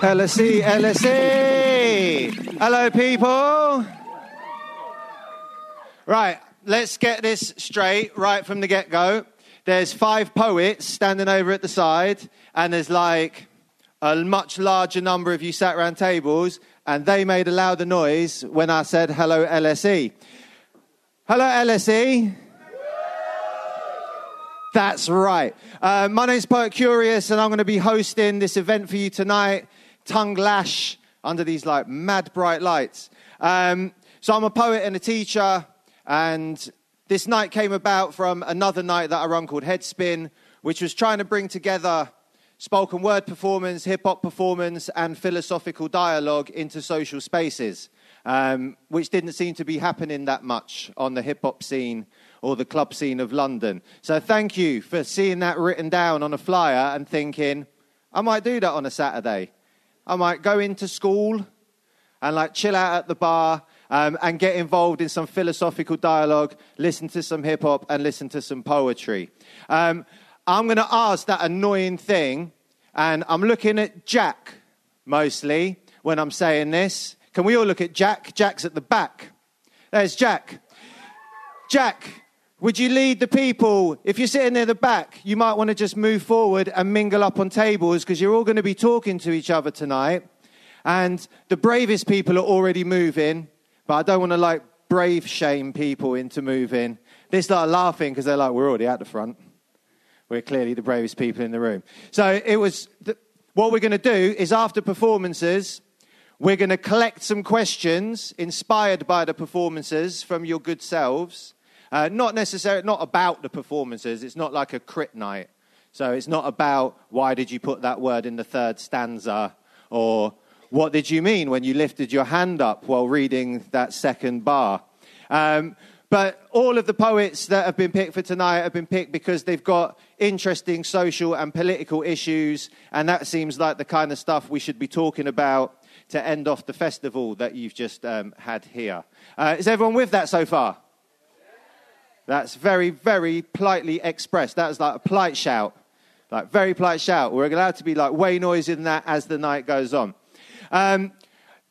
LSE, LSE! Hello, people! Right, let's get this straight right from the get-go. There's five poets standing over at the side, and there's like a much larger number of you sat around tables, and they made a louder noise when I said, hello, LSE. Hello, LSE. That's right. My name's Poet Curious, and I'm going to be hosting this event for you tonight, Tongue Lash, under these like mad bright lights. So I'm a poet and a teacher, and this night came about from another night that I run called Headspin, which was trying to bring together spoken word performance, hip-hop performance, and philosophical dialogue into social spaces, which didn't seem to be happening that much on the hip-hop scene or the club scene of London. So thank you for seeing that written down on a flyer and thinking, I might do that on a Saturday. I might go into school and like chill out at the bar and get involved in some philosophical dialogue, listen to some hip-hop, and listen to some poetry. I'm going to ask that annoying thing, and I'm looking at Jack, mostly, when I'm saying this. Can we all look at Jack? Jack's at the back. There's Jack. Jack, would you lead the people? If you're sitting near the back, you might want to just move forward and mingle up on tables, because you're all going to be talking to each other tonight, and the bravest people are already moving. But I don't want to, like, brave shame people into moving. They start laughing because they're like, we're already at the front. We're clearly the bravest people in the room. So it was... What we're going to do is, after performances, we're going to collect some questions inspired by the performances from your good selves. Not about the performances. It's not like a crit night. So it's not about, why did you put that word in the third stanza? Or... what did you mean when you lifted your hand up while reading that second bar? But all of the poets that have been picked for tonight have been picked because they've got interesting social and political issues, and that seems like the kind of stuff we should be talking about to end off the festival that you've just had here. Is everyone with that so far? That's very, very politely expressed. That's like a polite shout, like very polite shout. We're allowed to be like way noisier than that as the night goes on.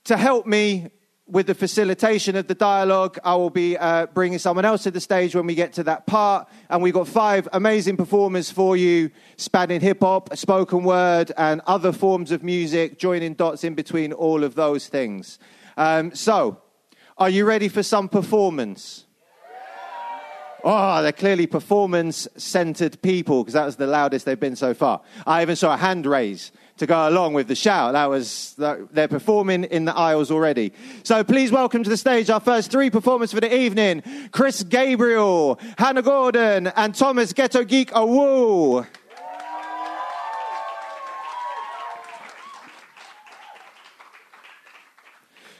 To help me with the facilitation of the dialogue, I will be bringing someone else to the stage when we get to that part. And we've got five amazing performers for you, spanning hip-hop, spoken word, and other forms of music, joining dots in between all of those things. So, are you ready for some performance? Oh, they're clearly performance-centered people, because that was the loudest they've been so far. I even saw a hand raise to go along with the shout. They're performing in the aisles already. So please welcome to the stage our first three performers for the evening: Chris Gabriel, Hannah Gordon, and Thomas Ghetto Geek Awu.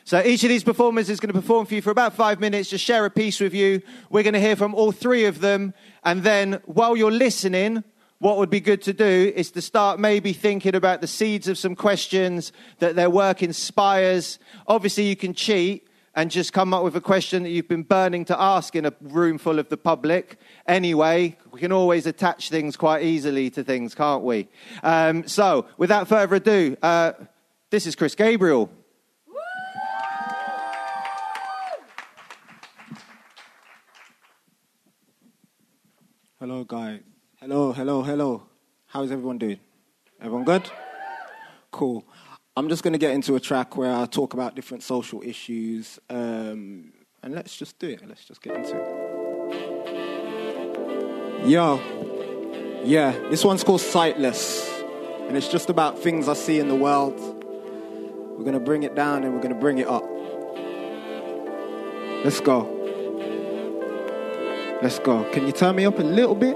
So each of these performers is going to perform for you for about 5 minutes, just share a piece with you. We're going to hear from all three of them. And then while you're listening, what would be good to do is to start maybe thinking about the seeds of some questions that their work inspires. Obviously, you can cheat and just come up with a question that you've been burning to ask in a room full of the public. Anyway, we can always attach things quite easily to things, can't we? So without further ado, this is Chris Gabriel. Hello, guys. Hello. How's everyone doing? Everyone good? Cool. I'm just going to get into a track where I talk about different social issues. And let's just do it. Let's just get into it. Yo. Yeah, this one's called Sightless. And it's just about things I see in the world. We're going to bring it down and we're going to bring it up. Let's go. Let's go. Can you turn me up a little bit?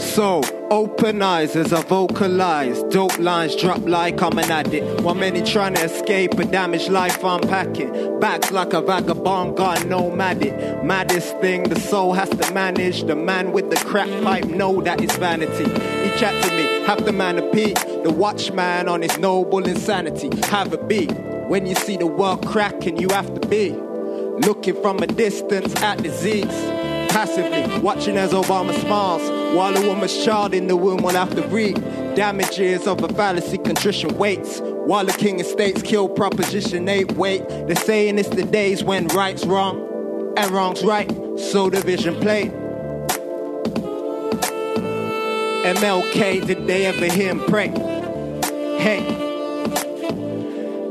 So, open eyes as I vocalize. Dope lines drop like I'm an addict. While many trying to escape a damaged life I'm packing. Backs like a vagabond gone nomadic. Maddest thing the soul has to manage. The man with the crack pipe know that it's vanity. He chat to me, have the man to peak. The watchman on his noble insanity. Have a beat. When you see the world cracking, you have to be. Looking from a distance at disease. passively, watching as Obama smiles, while a woman's child in the womb will have to reap damages of a fallacy, contrition waits, while the king of states kill Proposition 8, wait, they're saying it's the days when right's wrong and wrong's right, so the vision played. MLK, did they ever hear him pray? Hey,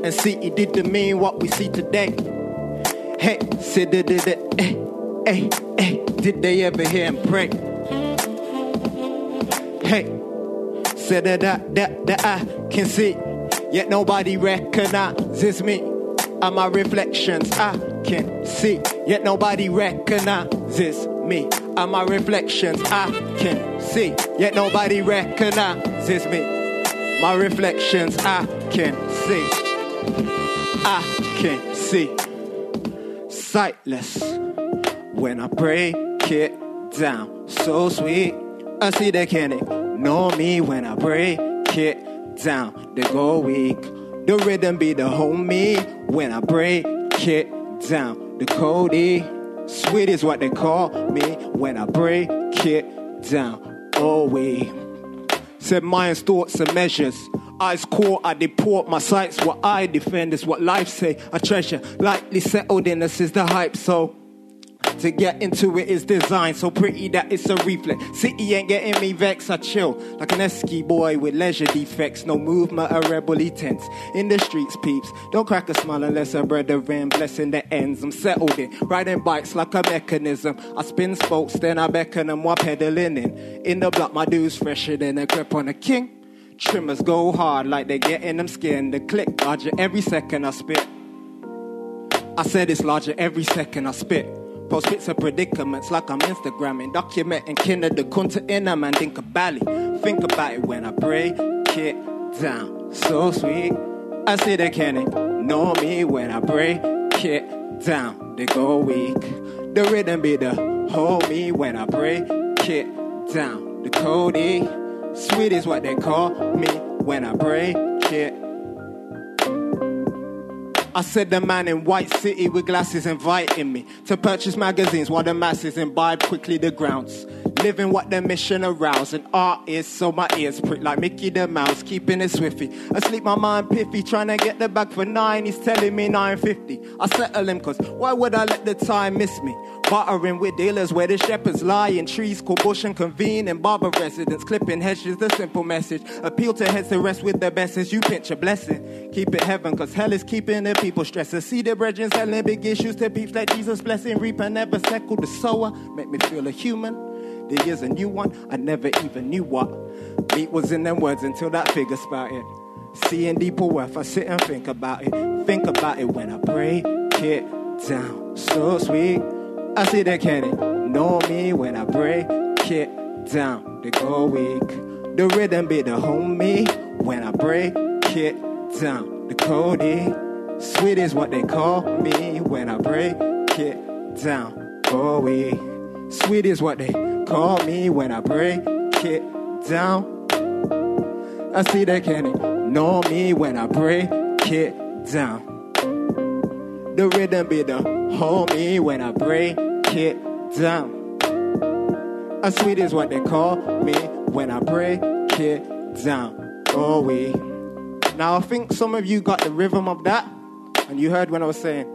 and see, he did not mean what we see today. Hey, said did it, hey, hey, hey, did they ever hear him pray? Hey, said that I can see, yet nobody recognizes me. And my reflections I can see, yet nobody recognizes me. And my reflections I can see, yet nobody recognizes me. My reflections I can see, I can see. Sightless when I break it down, so sweet. I see they can't ignore me when I break it down. They go weak, the rhythm be the homie when I break it down. The Cody sweet is what they call me when I break it down. Oh, we said minds, thoughts, and measures. Eyes caught, I deport my sights. What I defend is what life say. I treasure, lightly settled in us is the hype. So to get into it is designed so pretty that it's a reflex. City ain't getting me vexed. I chill like an Esky boy with leisure defects. No movement, a rebel, he tense. In the streets, peeps, don't crack a smile unless a brethren blessing the ends. I'm settled in, riding bikes like a mechanism. I spin spokes, then I beckon them while pedaling in. In the block, my dude's fresher than a grip on a king. Trimmers go hard like they're getting them skinned. The click larger every second I spit. I said it's larger every second I spit. Post bits of predicaments like I'm Instagramming, documenting kin of the content in a man. Think about it, when I break it down. So sweet, I see they can't ignore me when I break it down. They go weak, the rhythm be the homie when I break it down. The Cody sweet is what they call me when I break it. I said the man in White City with glasses inviting me to purchase magazines while the masses imbibe quickly the grounds. Living what the mission aroused, an art is, so my ears prick like Mickey the Mouse, keeping it swifty. Asleep my mind piffy, trying to get the bag for 9, he's telling me 9.50. I settle him cause why would I let the time miss me? Bartering with dealers where the shepherds lie in trees, called bush and convene in barber residents, clipping hedges, the simple message. Appeal to heads to rest with the best as you pinch a blessing. Keep it heaven cause hell is keeping the people stressing. See the brethren selling big issues to peeps like Jesus blessing. Reaper never seckled the sower, make me feel a human. There is a new one, I never even knew what meat was in them words until that figure spouted. Seeing deeper worth, I sit and think about it. Think about it when I break it down. So sweet, I see they can't ignore me when I break it down. They go weak, the rhythm be the homie when I break it down. The Cody sweet is what they call me when I break it down. Go weak, sweet is what they call me when I break it down. I see they can't ignore me when I break it down. The rhythm be the homie when I break it down. A sweet is what they call me when I break it down. Oh we. Now I think some of you got the rhythm of that, and you heard when I was saying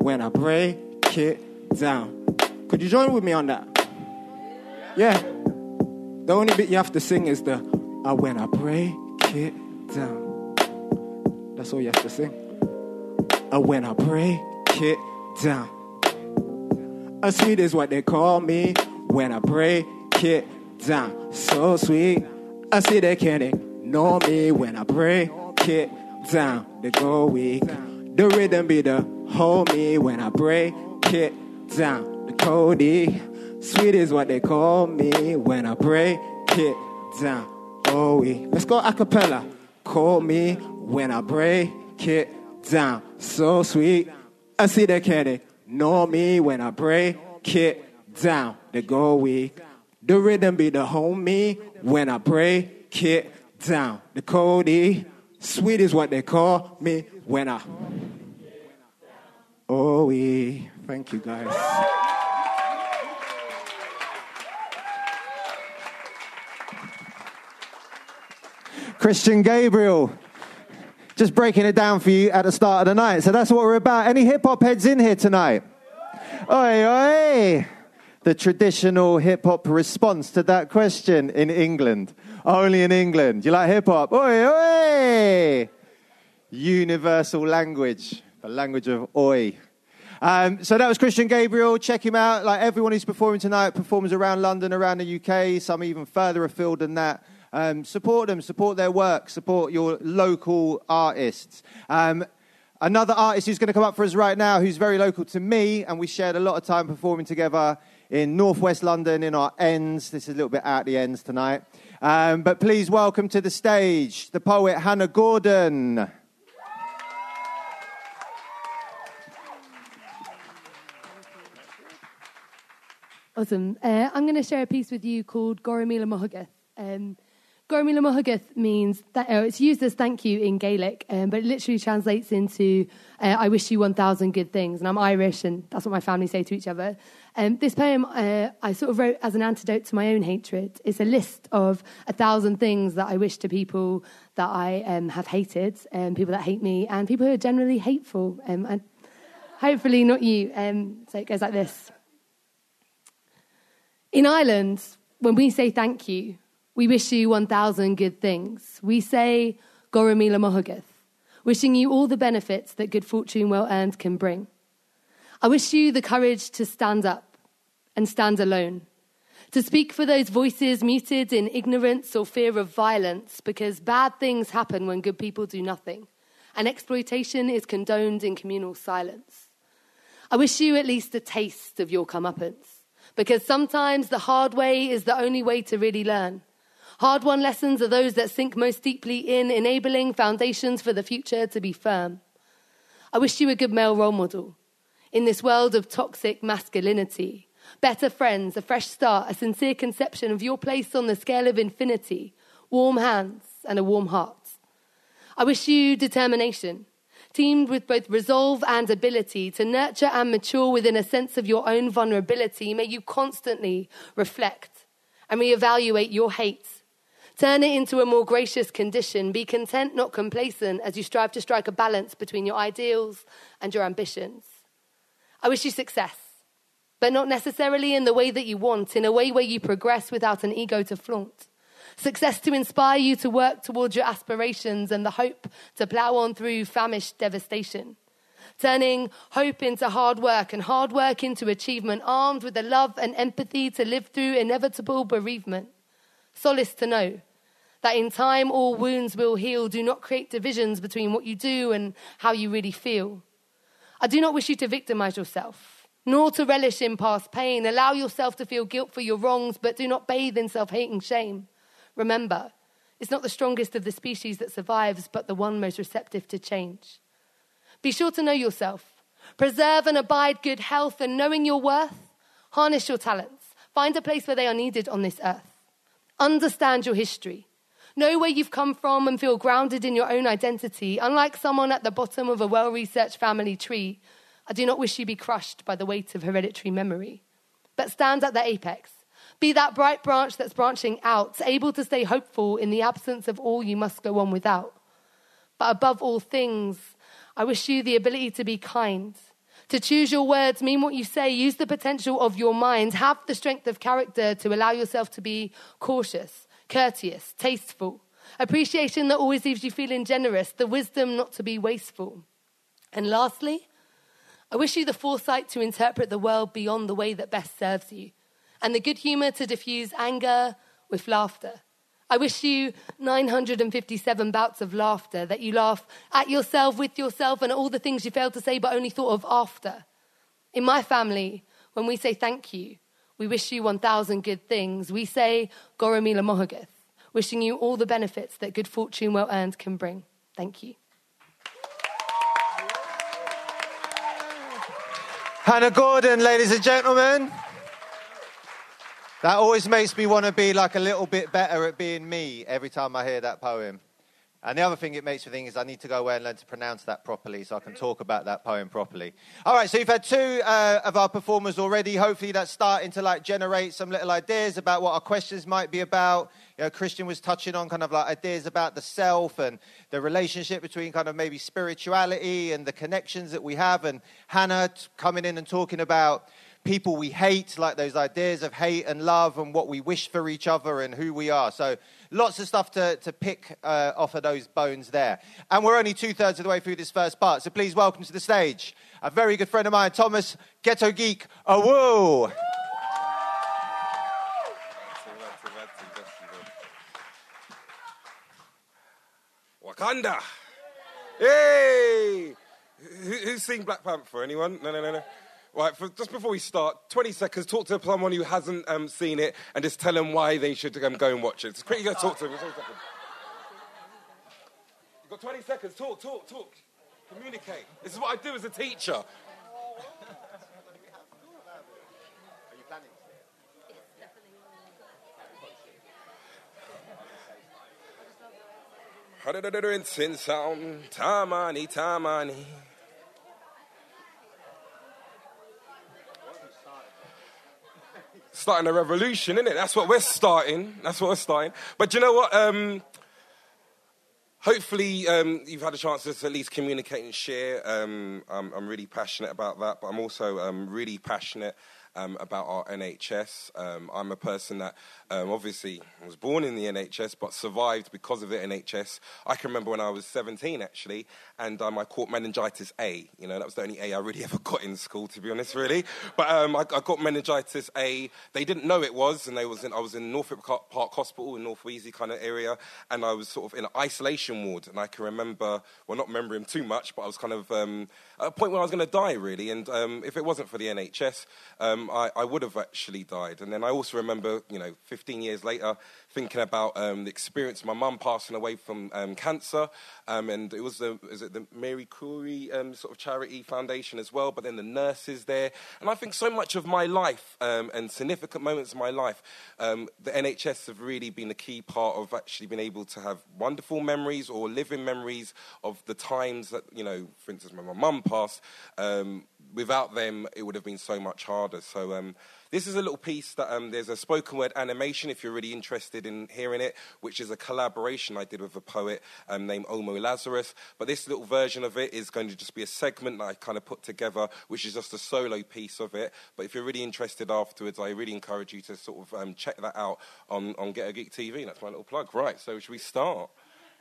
when I break it down. Could you join with me on that? Yeah, the only bit you have to sing is the when I break it down. That's all you have to sing. When I break it down. A sweet is what they call me when I break it down. So sweet, I see they can't ignore me when I break it down. They go weak, the rhythm be the homie when I break it down. The Cody sweet is what they call me when I break it down. Oh, we. Let's go a cappella. Call me when I break it down. So sweet. I see they can't ignore me when I break it down. They go weak. The rhythm be the homie when I break it down. The Cody sweet is what they call me when I. Oh, we. Thank you, guys. Chris Gabriel. Just breaking it down for you at the start of the night. So that's what we're about. Any hip-hop heads in here tonight? Oi, oi. The traditional hip-hop response to that question in England. Only in England. You like hip-hop? Oi, oi. Universal language. The language of oi. So that was Chris Gabriel. Check him out. Like everyone who's performing tonight, performs around London, around the UK, some even further afield than that. Support them, support their work, support your local artists. Another artist who's going to come up for us right now, who's very local to me, and we shared a lot of time performing together in northwest London in our ends. This is a little bit out the ends tonight. But please welcome to the stage the poet Hannah Gordon. Awesome. I'm going to share a piece with you called Goromila Mohagath. Goromila Mohagath means that it's used as thank you in Gaelic, but it literally translates into I wish you 1,000 good things. And I'm Irish, and that's what my family say to each other. This poem I sort of wrote as an antidote to my own hatred. It's a list of 1,000 things that I wish to people that I have hated, people that hate me, and people who are generally hateful, and hopefully not you. So it goes like this. In Ireland, when we say thank you, we wish you 1,000 good things. We say Goromila Mohagath, wishing you all the benefits that good fortune well earned can bring. I wish you the courage to stand up and stand alone, to speak for those voices muted in ignorance or fear of violence, because bad things happen when good people do nothing, and exploitation is condoned in communal silence. I wish you at least a taste of your comeuppance, because sometimes the hard way is the only way to really learn. Hard-won lessons are those that sink most deeply in, enabling foundations for the future to be firm. I wish you a good male role model in this world of toxic masculinity. Better friends, a fresh start, a sincere conception of your place on the scale of infinity, warm hands and a warm heart. I wish you determination, teamed with both resolve and ability to nurture and mature within a sense of your own vulnerability. May you constantly reflect and reevaluate your hate. Turn it into a more gracious condition. Be content, not complacent, as you strive to strike a balance between your ideals and your ambitions. I wish you success, but not necessarily in the way that you want, in a way where you progress without an ego to flaunt. Success to inspire you to work towards your aspirations and the hope to plough on through famished devastation. Turning hope into hard work and hard work into achievement, armed with the love and empathy to live through inevitable bereavement. Solace to know that in time all wounds will heal. Do not create divisions between what you do and how you really feel. I do not wish you to victimize yourself, nor to relish in past pain. Allow yourself to feel guilt for your wrongs, but do not bathe in self-hate and shame. Remember, it's not the strongest of the species that survives, but the one most receptive to change. Be sure to know yourself. Preserve and abide good health, and knowing your worth, harness your talents. Find a place where they are needed on this earth. Understand your history. Know where you've come from and feel grounded in your own identity. Unlike someone at the bottom of a well-researched family tree, I do not wish you be crushed by the weight of hereditary memory, but stand at the apex. Be that bright branch that's branching out, able to stay hopeful in the absence of all you must go on without. But above all things, I wish you the ability to be kind, to choose your words, mean what you say, use the potential of your mind, have the strength of character to allow yourself to be cautious, courteous, tasteful, appreciation that always leaves you feeling generous, the wisdom not to be wasteful. And lastly, I wish you the foresight to interpret the world beyond the way that best serves you, and the good humor to diffuse anger with laughter. I wish you 957 bouts of laughter, that you laugh at yourself, with yourself, and all the things you failed to say but only thought of after. In my family, when we say thank you, we wish you 1,000 good things. We say Goromila Mohagath, wishing you all the benefits that good fortune well earned can bring. Thank you. Hannah Gordon, ladies and gentlemen. That always makes me want to be like a little bit better at being me every time I hear that poem. And the other thing it makes me think is I need to go away and learn to pronounce that properly so I can talk about that poem properly. All right, so you've had two of our performers already. Hopefully that's starting to, like, generate some little ideas about what our questions might be about. You know, Christian was touching on kind of like ideas about the self and the relationship between kind of maybe spirituality and the connections that we have. And Hannah coming in and talking about people we hate, like those ideas of hate and love and what we wish for each other and who we are. So lots of stuff to pick off of those bones there. And we're only two-thirds of the way through this first part, so please welcome to the stage a very good friend of mine, Thomas Ghetto Geek Awu. Wakanda. Hey! Who's seen Black Panther? Anyone? No. Right, just before we start, 20 seconds, talk to someone who hasn't seen it and just tell them why they should go and watch it. Just quickly go talk to them. 20 seconds. You've got 20 seconds. Talk. Communicate. This is what I do as a teacher. Are you planning to see it? Yes, definitely. Tamani. Starting a revolution, isn't it? That's what we're starting. But you know what? Hopefully you've had a chance to at least communicate and share. I'm really passionate about that, but I'm also really passionate about our NHS. I'm a person that obviously was born in the NHS, but survived because of the NHS. I can remember when I was 17, actually, and I caught meningitis A. You know, that was the only A I really ever got in school, to be honest, really. But I got meningitis A. They didn't know it was, and I was in Norfolk Park Hospital in North Wheezy kind of area, and I was sort of in an isolation ward, and I can remember, well, not remember him too much, but I was kind of at a point where I was going to die, really, and if it wasn't for the NHS, I would have actually died. And then I also remember, you know, 15 years later, thinking about the experience of my mum passing away from cancer, and it was the Mary Curie sort of charity foundation as well, but then the nurses there. And I think so much of my life and significant moments of my life, the NHS have really been a key part of actually being able to have wonderful memories or living memories of the times that, you know, for instance, when my mum passed, without them, it would have been so much harder. So this is a little piece that there's a spoken word animation, if you're really interested in hearing it, which is a collaboration I did with a poet named Omo Lazarus. But this little version of it is going to just be a segment that I kind of put together, which is just a solo piece of it. But if you're really interested afterwards, I really encourage you to sort of check that out on Get A Geek TV. That's my little plug. Right, so should we start?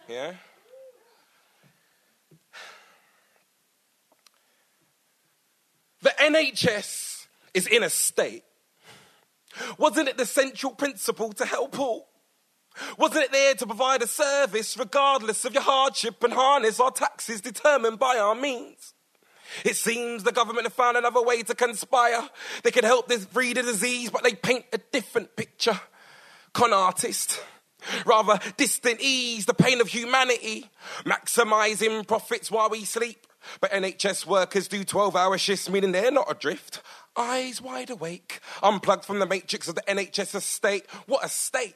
Yeah? The NHS is in a state. Wasn't it the central principle to help all? Wasn't it there to provide a service regardless of your hardship and harness our taxes determined by our means? It seems the government have found another way to conspire. They could help this breed of disease, but they paint a different picture. Con artist. Rather distant ease, the pain of humanity. Maximising profits while we sleep. But NHS workers do 12-hour shifts, meaning they're not adrift. Eyes wide awake, unplugged from the matrix of the NHS estate. What a state.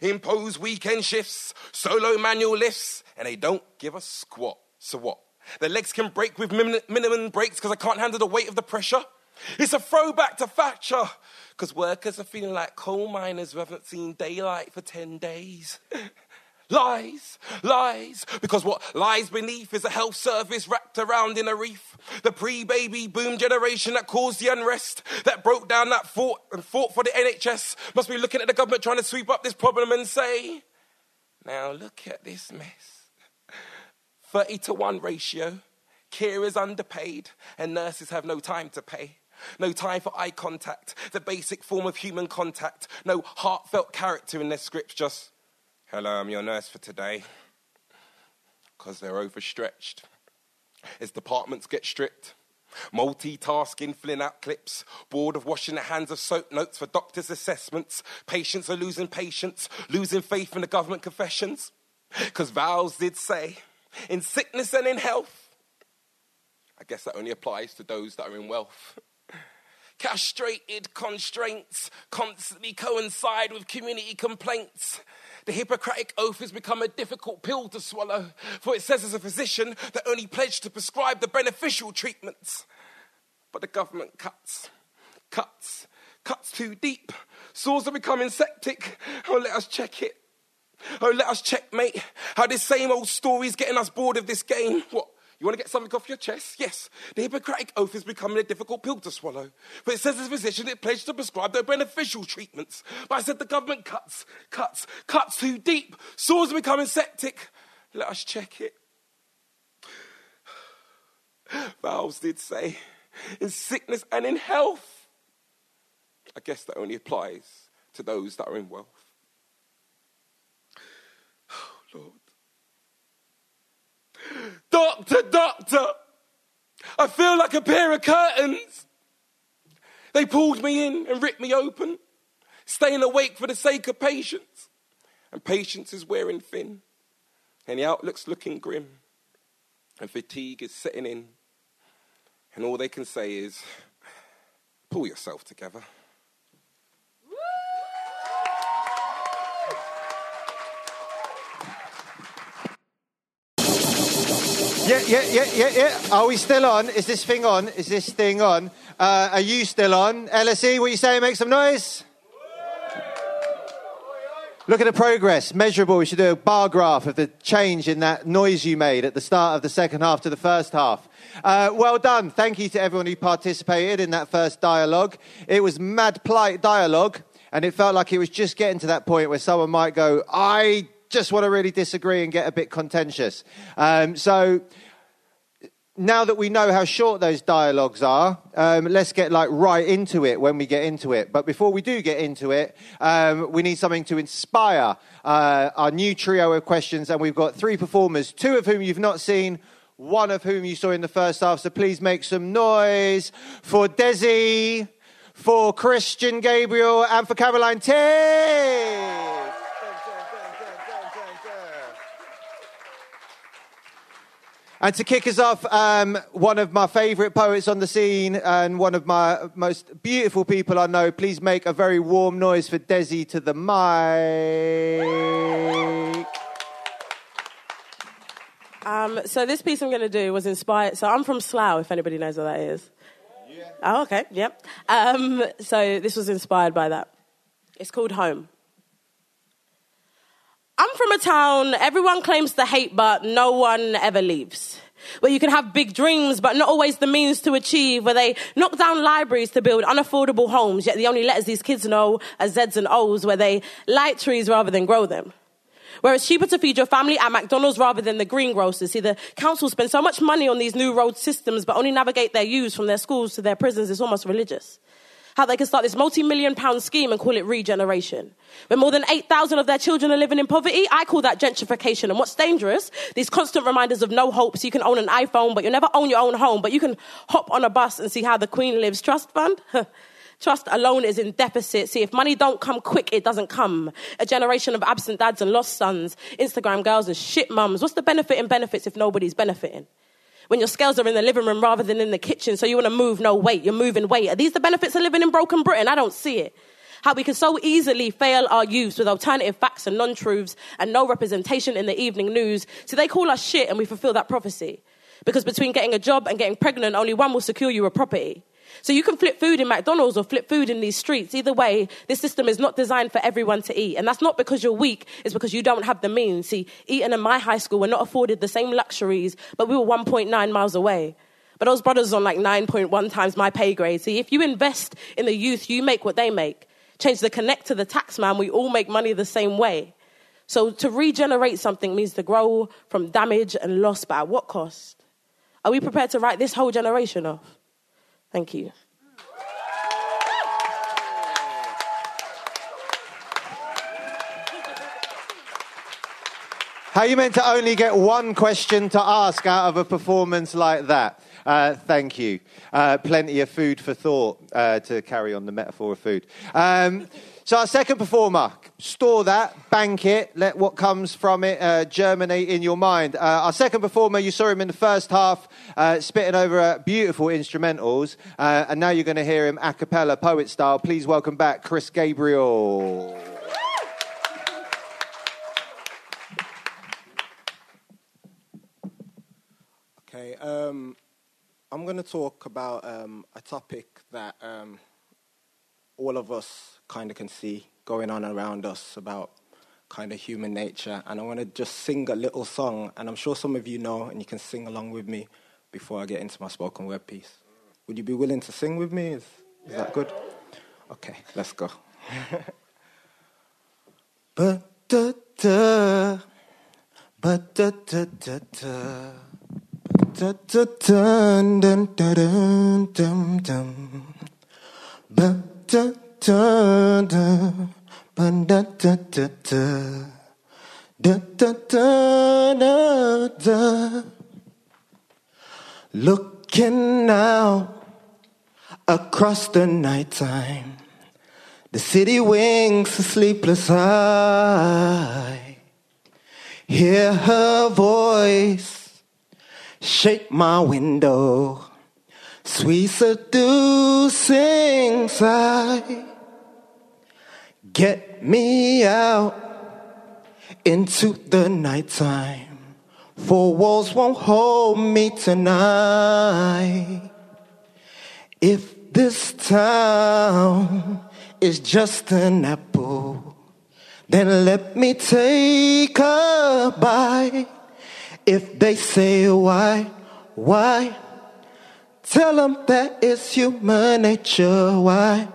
Impose weekend shifts, solo manual lifts, and they don't give a squat. So what? The legs can break with minimum breaks because I can't handle the weight of the pressure. It's a throwback to Thatcher because workers are feeling like coal miners who haven't seen daylight for 10 days. Lies, because what lies beneath is a health service wrapped around in a wreath. The pre-baby boom generation that caused the unrest, that broke down that fort and fought for the NHS, must be looking at the government trying to sweep up this problem and say, now look at this mess. 30-to-1 ratio, carers underpaid, and nurses have no time to pay. No time for eye contact, the basic form of human contact, no heartfelt character in their scripts, just... Hello, I'm your nurse for today. Because they're overstretched. As departments get stripped, multitasking, filling out clips, bored of washing their hands of soap notes for doctors' assessments, patients are losing patience, losing faith in the government confessions. Because vows did say, in sickness and in health. I guess that only applies to those that are in wealth. Castrated constraints constantly coincide with community complaints. The Hippocratic Oath has become a difficult pill to swallow, for it says as a physician that only pledged to prescribe the beneficial treatments. But the government cuts too deep. Sores are becoming septic. Oh, let us check it. Oh, let us checkmate how this same old story's getting us bored of this game. What? You want to get something off your chest? Yes. The Hippocratic Oath is becoming a difficult pill to swallow. But it says as a physician it pledged to prescribe their beneficial treatments. But I said the government cuts too deep. Sores are becoming septic. Let us check it. Vows did say, in sickness and in health. I guess that only applies to those that are in wealth. Oh, Lord. Doctor, I feel like a pair of curtains. They pulled me in and ripped me open, staying awake for the sake of patience. And patience is wearing thin, and the outlook's looking grim, and fatigue is setting in. And all they can say is, pull yourself together. Yeah. Are we still on? Is this thing on? Are you still on? LSE, what are you saying? Make some noise. Look at the progress. Measurable. We should do a bar graph of the change in that noise you made at the start of the second half to the first half. Well done. Thank you to everyone who participated in that first dialogue. It was mad polite dialogue, and it felt like it was just getting to that point where someone might go, I just want to really disagree and get a bit contentious. So now that we know how short those dialogues are, let's get right into it when we get into it. But before we do get into it, we need something to inspire our new trio of questions. And we've got three performers, two of whom you've not seen, one of whom you saw in the first half. So please make some noise for Desi, for Chris Gabriel, and for Caroline Teague. And to kick us off, one of my favourite poets on the scene and one of my most beautiful people I know, please make a very warm noise for Desi to the mic. So this piece I'm going to do was inspired. So I'm from Slough, if anybody knows what that is. Yeah. Oh, okay, yep. So this was inspired by that. It's called Home. I'm from a town everyone claims to hate, but no one ever leaves. Where you can have big dreams, but not always the means to achieve. Where they knock down libraries to build unaffordable homes, yet the only letters these kids know are Z's and O's. Where they light trees rather than grow them. Where it's cheaper to feed your family at McDonald's rather than the greengrocers. See, the council spends so much money on these new road systems, but only navigate their youths from their schools to their prisons. It's almost religious. How they can start this multi-million-pound scheme and call it regeneration. When more than 8,000 of their children are living in poverty, I call that gentrification. And what's dangerous, these constant reminders of no hope. So you can own an iPhone, but you'll never own your own home. But you can hop on a bus and see how the Queen lives. Trust fund? Trust alone is in deficit. See, if money don't come quick, it doesn't come. A generation of absent dads and lost sons, Instagram girls and shit mums. What's the benefit in benefits if nobody's benefiting? When your scales are in the living room rather than in the kitchen, so you want to move no weight, you're moving weight. Are these the benefits of living in broken Britain? I don't see it. How we can so easily fail our youths with alternative facts and non-truths and no representation in the evening news. So they call us shit and we fulfill that prophecy. Because between getting a job and getting pregnant, only one will secure you a property. So you can flip food in McDonald's or flip food in these streets. Either way, this system is not designed for everyone to eat. And that's not because you're weak, it's because you don't have the means. See, Eton and my high school were not afforded the same luxuries, but we were 1.9 miles away. But those brothers on 9.1 times my pay grade. See, if you invest in the youth, you make what they make. Change the connect to the tax man, we all make money the same way. So to regenerate something means to grow from damage and loss, but at what cost? Are we prepared to write this whole generation off? Thank you. How are you meant to only get one question to ask out of a performance like that? Thank you. Plenty of food for thought, to carry on the metaphor of food. So our second performer, store that, bank it, let what comes from it germinate in your mind. Our second performer, you saw him in the first half spitting over beautiful instrumentals, and now you're going to hear him a cappella, poet style. Please welcome back Chris Gabriel. Okay, I'm going to talk about a topic that all of us kind of can see going on around us about kind of human nature. And I want to just sing a little song, and I'm sure some of you know, and you can sing along with me before I get into my spoken word piece. Would you be willing to sing with me? Is that good? Okay, let's go. Ba-da-da, ba-da-da-da-da. Looking out across the nighttime, the city winks a sleepless eye. Hear her voice shake my window, sweet seducing sigh. Get me out into the nighttime, for walls won't hold me tonight. If this town is just an apple, then let me take a bite. If they say why, tell them that it's human nature. Why?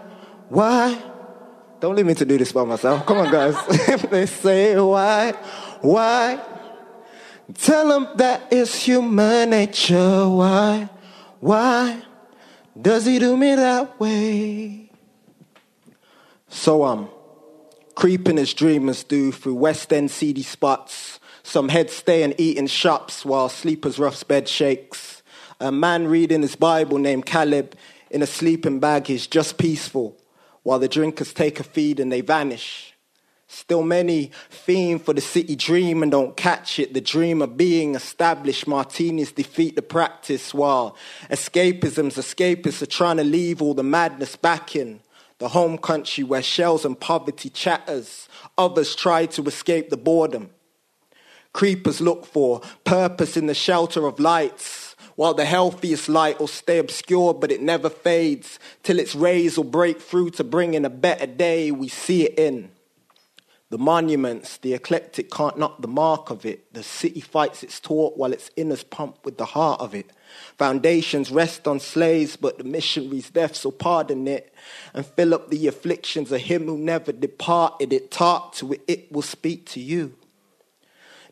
Don't leave me to do this by myself. Come on, guys. If they say why, tell them that it's human nature. Why does he do me that way? So I'm creeping as dreamers do through West End seedy spots. Some heads stay and eat in shops while sleepers' rough bed shakes. A man reading his Bible named Caleb in a sleeping bag is just peaceful while the drinkers take a feed and they vanish. Still many fiend for the city dream and don't catch it. The dream of being established, martinis defeat the practice while escapists are trying to leave all the madness back in. The home country where shells and poverty chatters. Others try to escape the boredom. Creepers look for purpose in the shelter of lights, while the healthiest light will stay obscure, but it never fades, till its rays will break through to bring in a better day. We see it in the monuments. The eclectic can't knock the mark of it. The city fights its tort while its inners pump with the heart of it. Foundations rest on slaves, but the missionary's death, so pardon it, and fill up the afflictions of him who never departed. It taught to it, it will speak to you.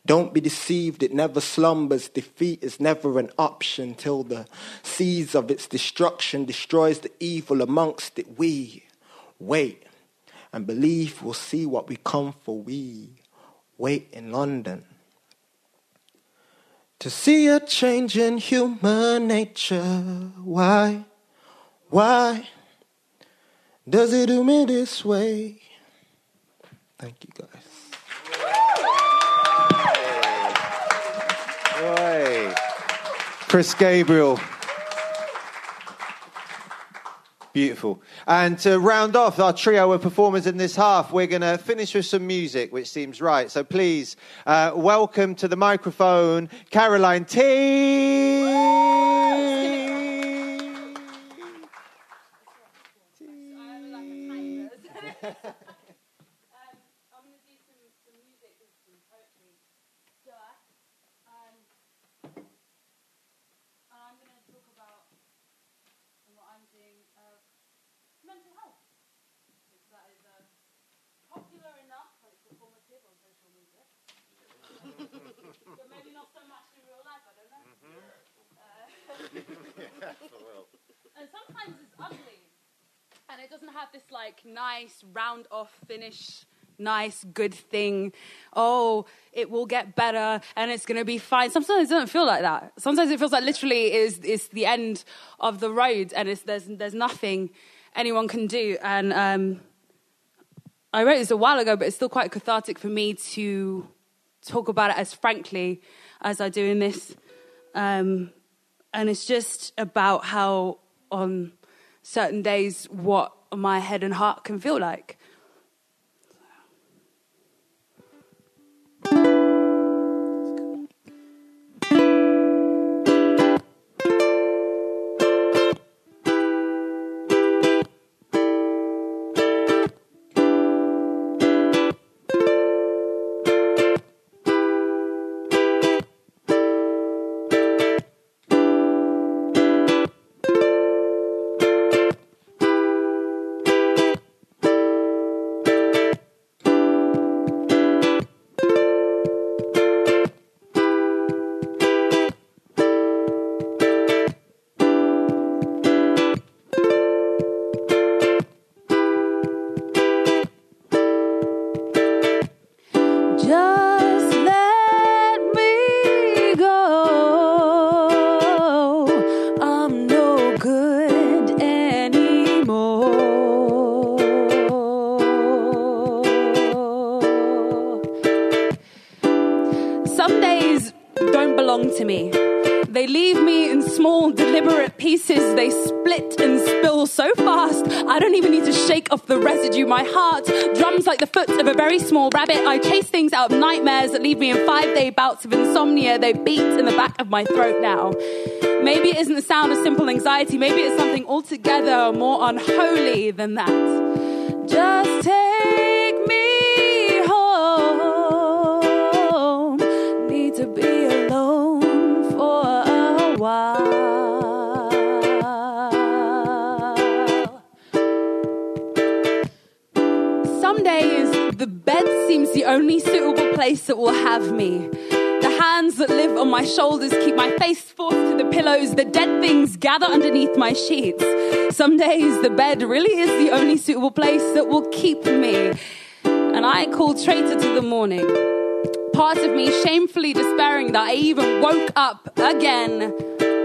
Don't be deceived, it never slumbers. Defeat is never an option till the seeds of its destruction destroys the evil amongst it. We wait and believe we'll see what we come for. We wait in London to see a change in human nature. Why does it do me this way? Thank you, guys. Chris Gabriel. Beautiful. And to round off our trio of performers in this half, we're going to finish with some music, which seems right. So please, welcome to the microphone, Caroline Teague. Nice round off finish nice, good thing. Oh, it will get better and it's going to be fine. Sometimes it doesn't feel like that. Sometimes it feels like literally it's the end of the road and there's nothing anyone can do. And I wrote this a while ago, but it's still quite cathartic for me to talk about it as frankly as I do in this. And it's just about how on certain days what my head and heart can feel like. Of the residue, my heart drums like the foot of a very small rabbit. I chase things out of nightmares that leave me in 5-day bouts of insomnia. They beat in the back of my throat now. Maybe it isn't the sound of simple anxiety. Maybe it's something altogether more unholy than that. Just take me home. Need to be alone for a while. The bed seems the only suitable place that will have me. The hands that live on my shoulders keep my face forced to the pillows. The dead things gather underneath my sheets. Some days the bed really is the only suitable place that will keep me. And I call traitor to the morning. Part of me shamefully despairing that I even woke up again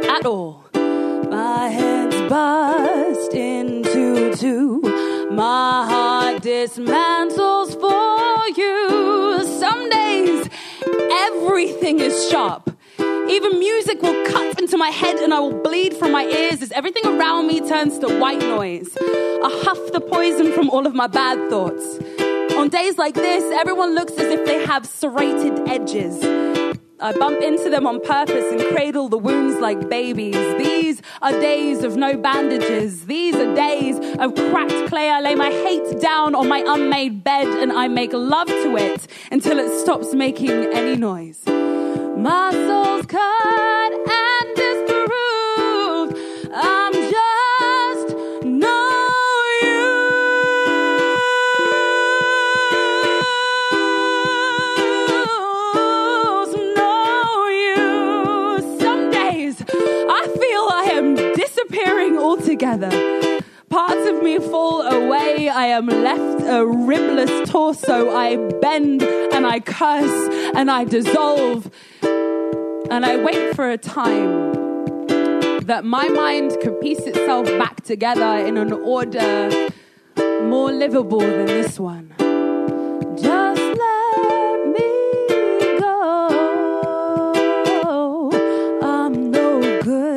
at all. My head's burst into two. My heart dismantles for you. Some days, everything is sharp. Even music will cut into my head and I will bleed from my ears as everything around me turns to white noise. I huff the poison from all of my bad thoughts. On days like this, everyone looks as if they have serrated edges. I bump into them on purpose and cradle the wounds like babies. These are days of no bandages. These are days of cracked clay. I lay my hate down on my unmade bed and I make love to it until it stops making any noise. My soul's cut and disproved. I'm just no altogether. Parts of me fall away. I am left a ribless torso. I bend and I curse and I dissolve and I wait for a time that my mind can piece itself back together in an order more livable than this one. Just let me go. I'm no good.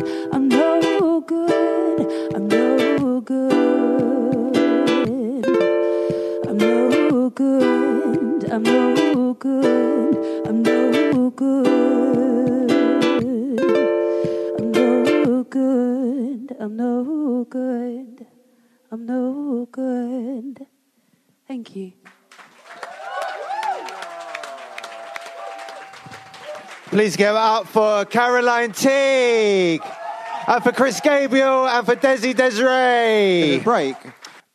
good. I'm no good. I'm no good. I'm no good. I'm no good. I'm no good. I'm no good. I'm no good. I'm no good. Thank you. Please give it up for Caroline Teague, and for Chris Gabriel, and for Desiree. In the break,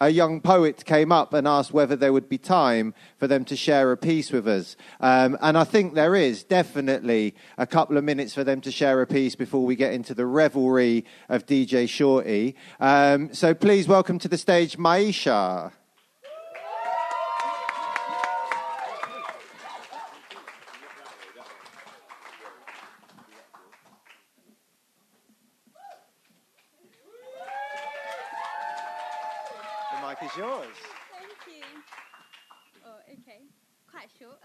a young poet came up and asked whether there would be time for them to share a piece with us. And I think there is definitely a couple of minutes for them to share a piece before we get into the revelry of DJ Shorty. So please welcome to the stage Maisha. Is yours. Thank you. Oh, okay. Quite short.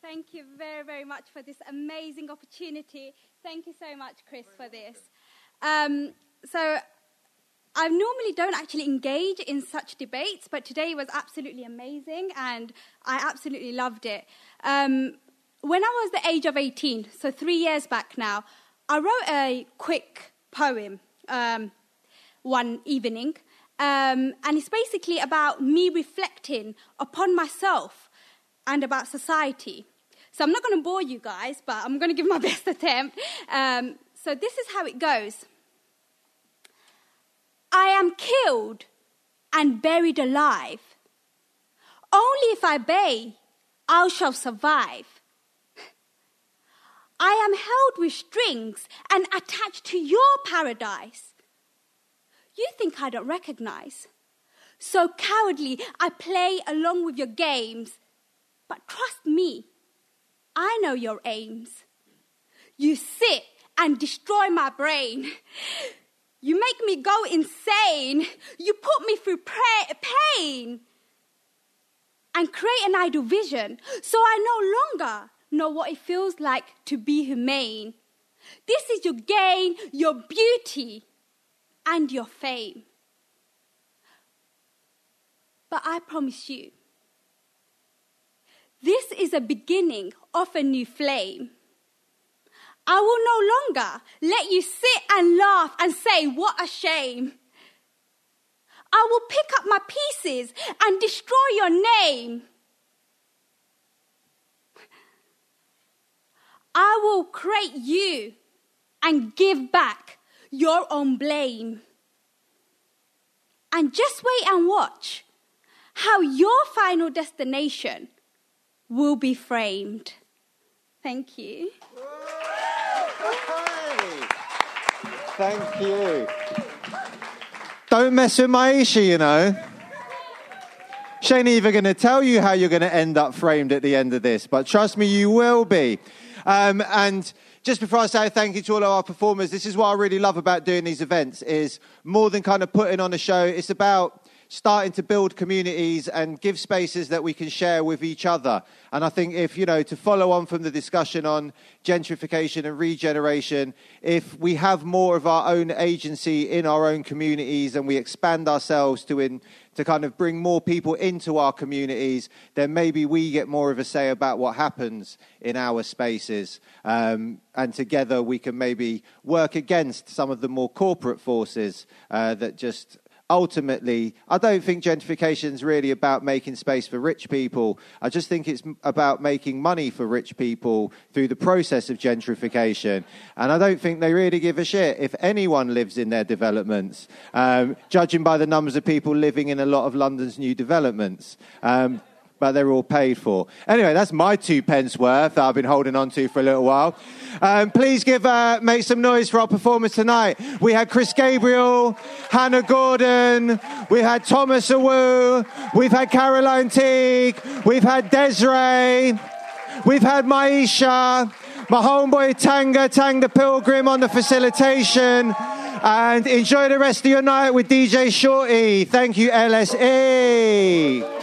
Thank you very, very much for this amazing opportunity. Thank you so much, Chris, for this. So I normally don't actually engage in such debates, but today was absolutely amazing, and I absolutely loved it. When I was the age of 18, so 3 years back now, I wrote a quick poem one evening. And it's basically about me reflecting upon myself and about society. So I'm not going to bore you guys, but I'm going to give my best attempt. So this is how it goes. I am killed and buried alive. Only if I obey, I shall survive. I am held with strings and attached to your paradise. You think I don't recognize. So cowardly, I play along with your games. But trust me, I know your aims. You sit and destroy my brain. You make me go insane. You put me through pain and create an idle vision. So I no longer know what it feels like to be humane. This is your gain, your beauty, and your fame. But I promise you, this is a beginning of a new flame. I will no longer let you sit and laugh and say, what a shame. I will pick up my pieces and destroy your name. I will create you and give back your own blame. And just wait and watch how your final destination will be framed. Thank you. Thank you. Don't mess with Maisha, you know. She ain't even going to tell you how you're going to end up framed at the end of this, but trust me, you will be. And just before I say thank you to all of our performers, this is what I really love about doing these events, is more than kind of putting on a show, it's about starting to build communities and give spaces that we can share with each other. And I think if, you know, to follow on from the discussion on gentrification and regeneration, if we have more of our own agency in our own communities and we expand ourselves to kind of bring more people into our communities, then maybe we get more of a say about what happens in our spaces. And together we can maybe work against some of the more corporate forces that just ultimately, I don't think gentrification is really about making space for rich people. I just think it's about making money for rich people through the process of gentrification. And I don't think they really give a shit if anyone lives in their developments, judging by the numbers of people living in a lot of London's new developments. But they're all paid for. Anyway, that's my 2 pence worth that I've been holding on to for a little while. Please make some noise for our performers tonight. We had Chris Gabriel, Hannah Gordon, we had Thomas Awu, we've had Caroline Teague, we've had Desiree, we've had Maisha, my homeboy Tanga, Tang the Pilgrim on the facilitation. And enjoy the rest of your night with DJ Shorty. Thank you, LSE.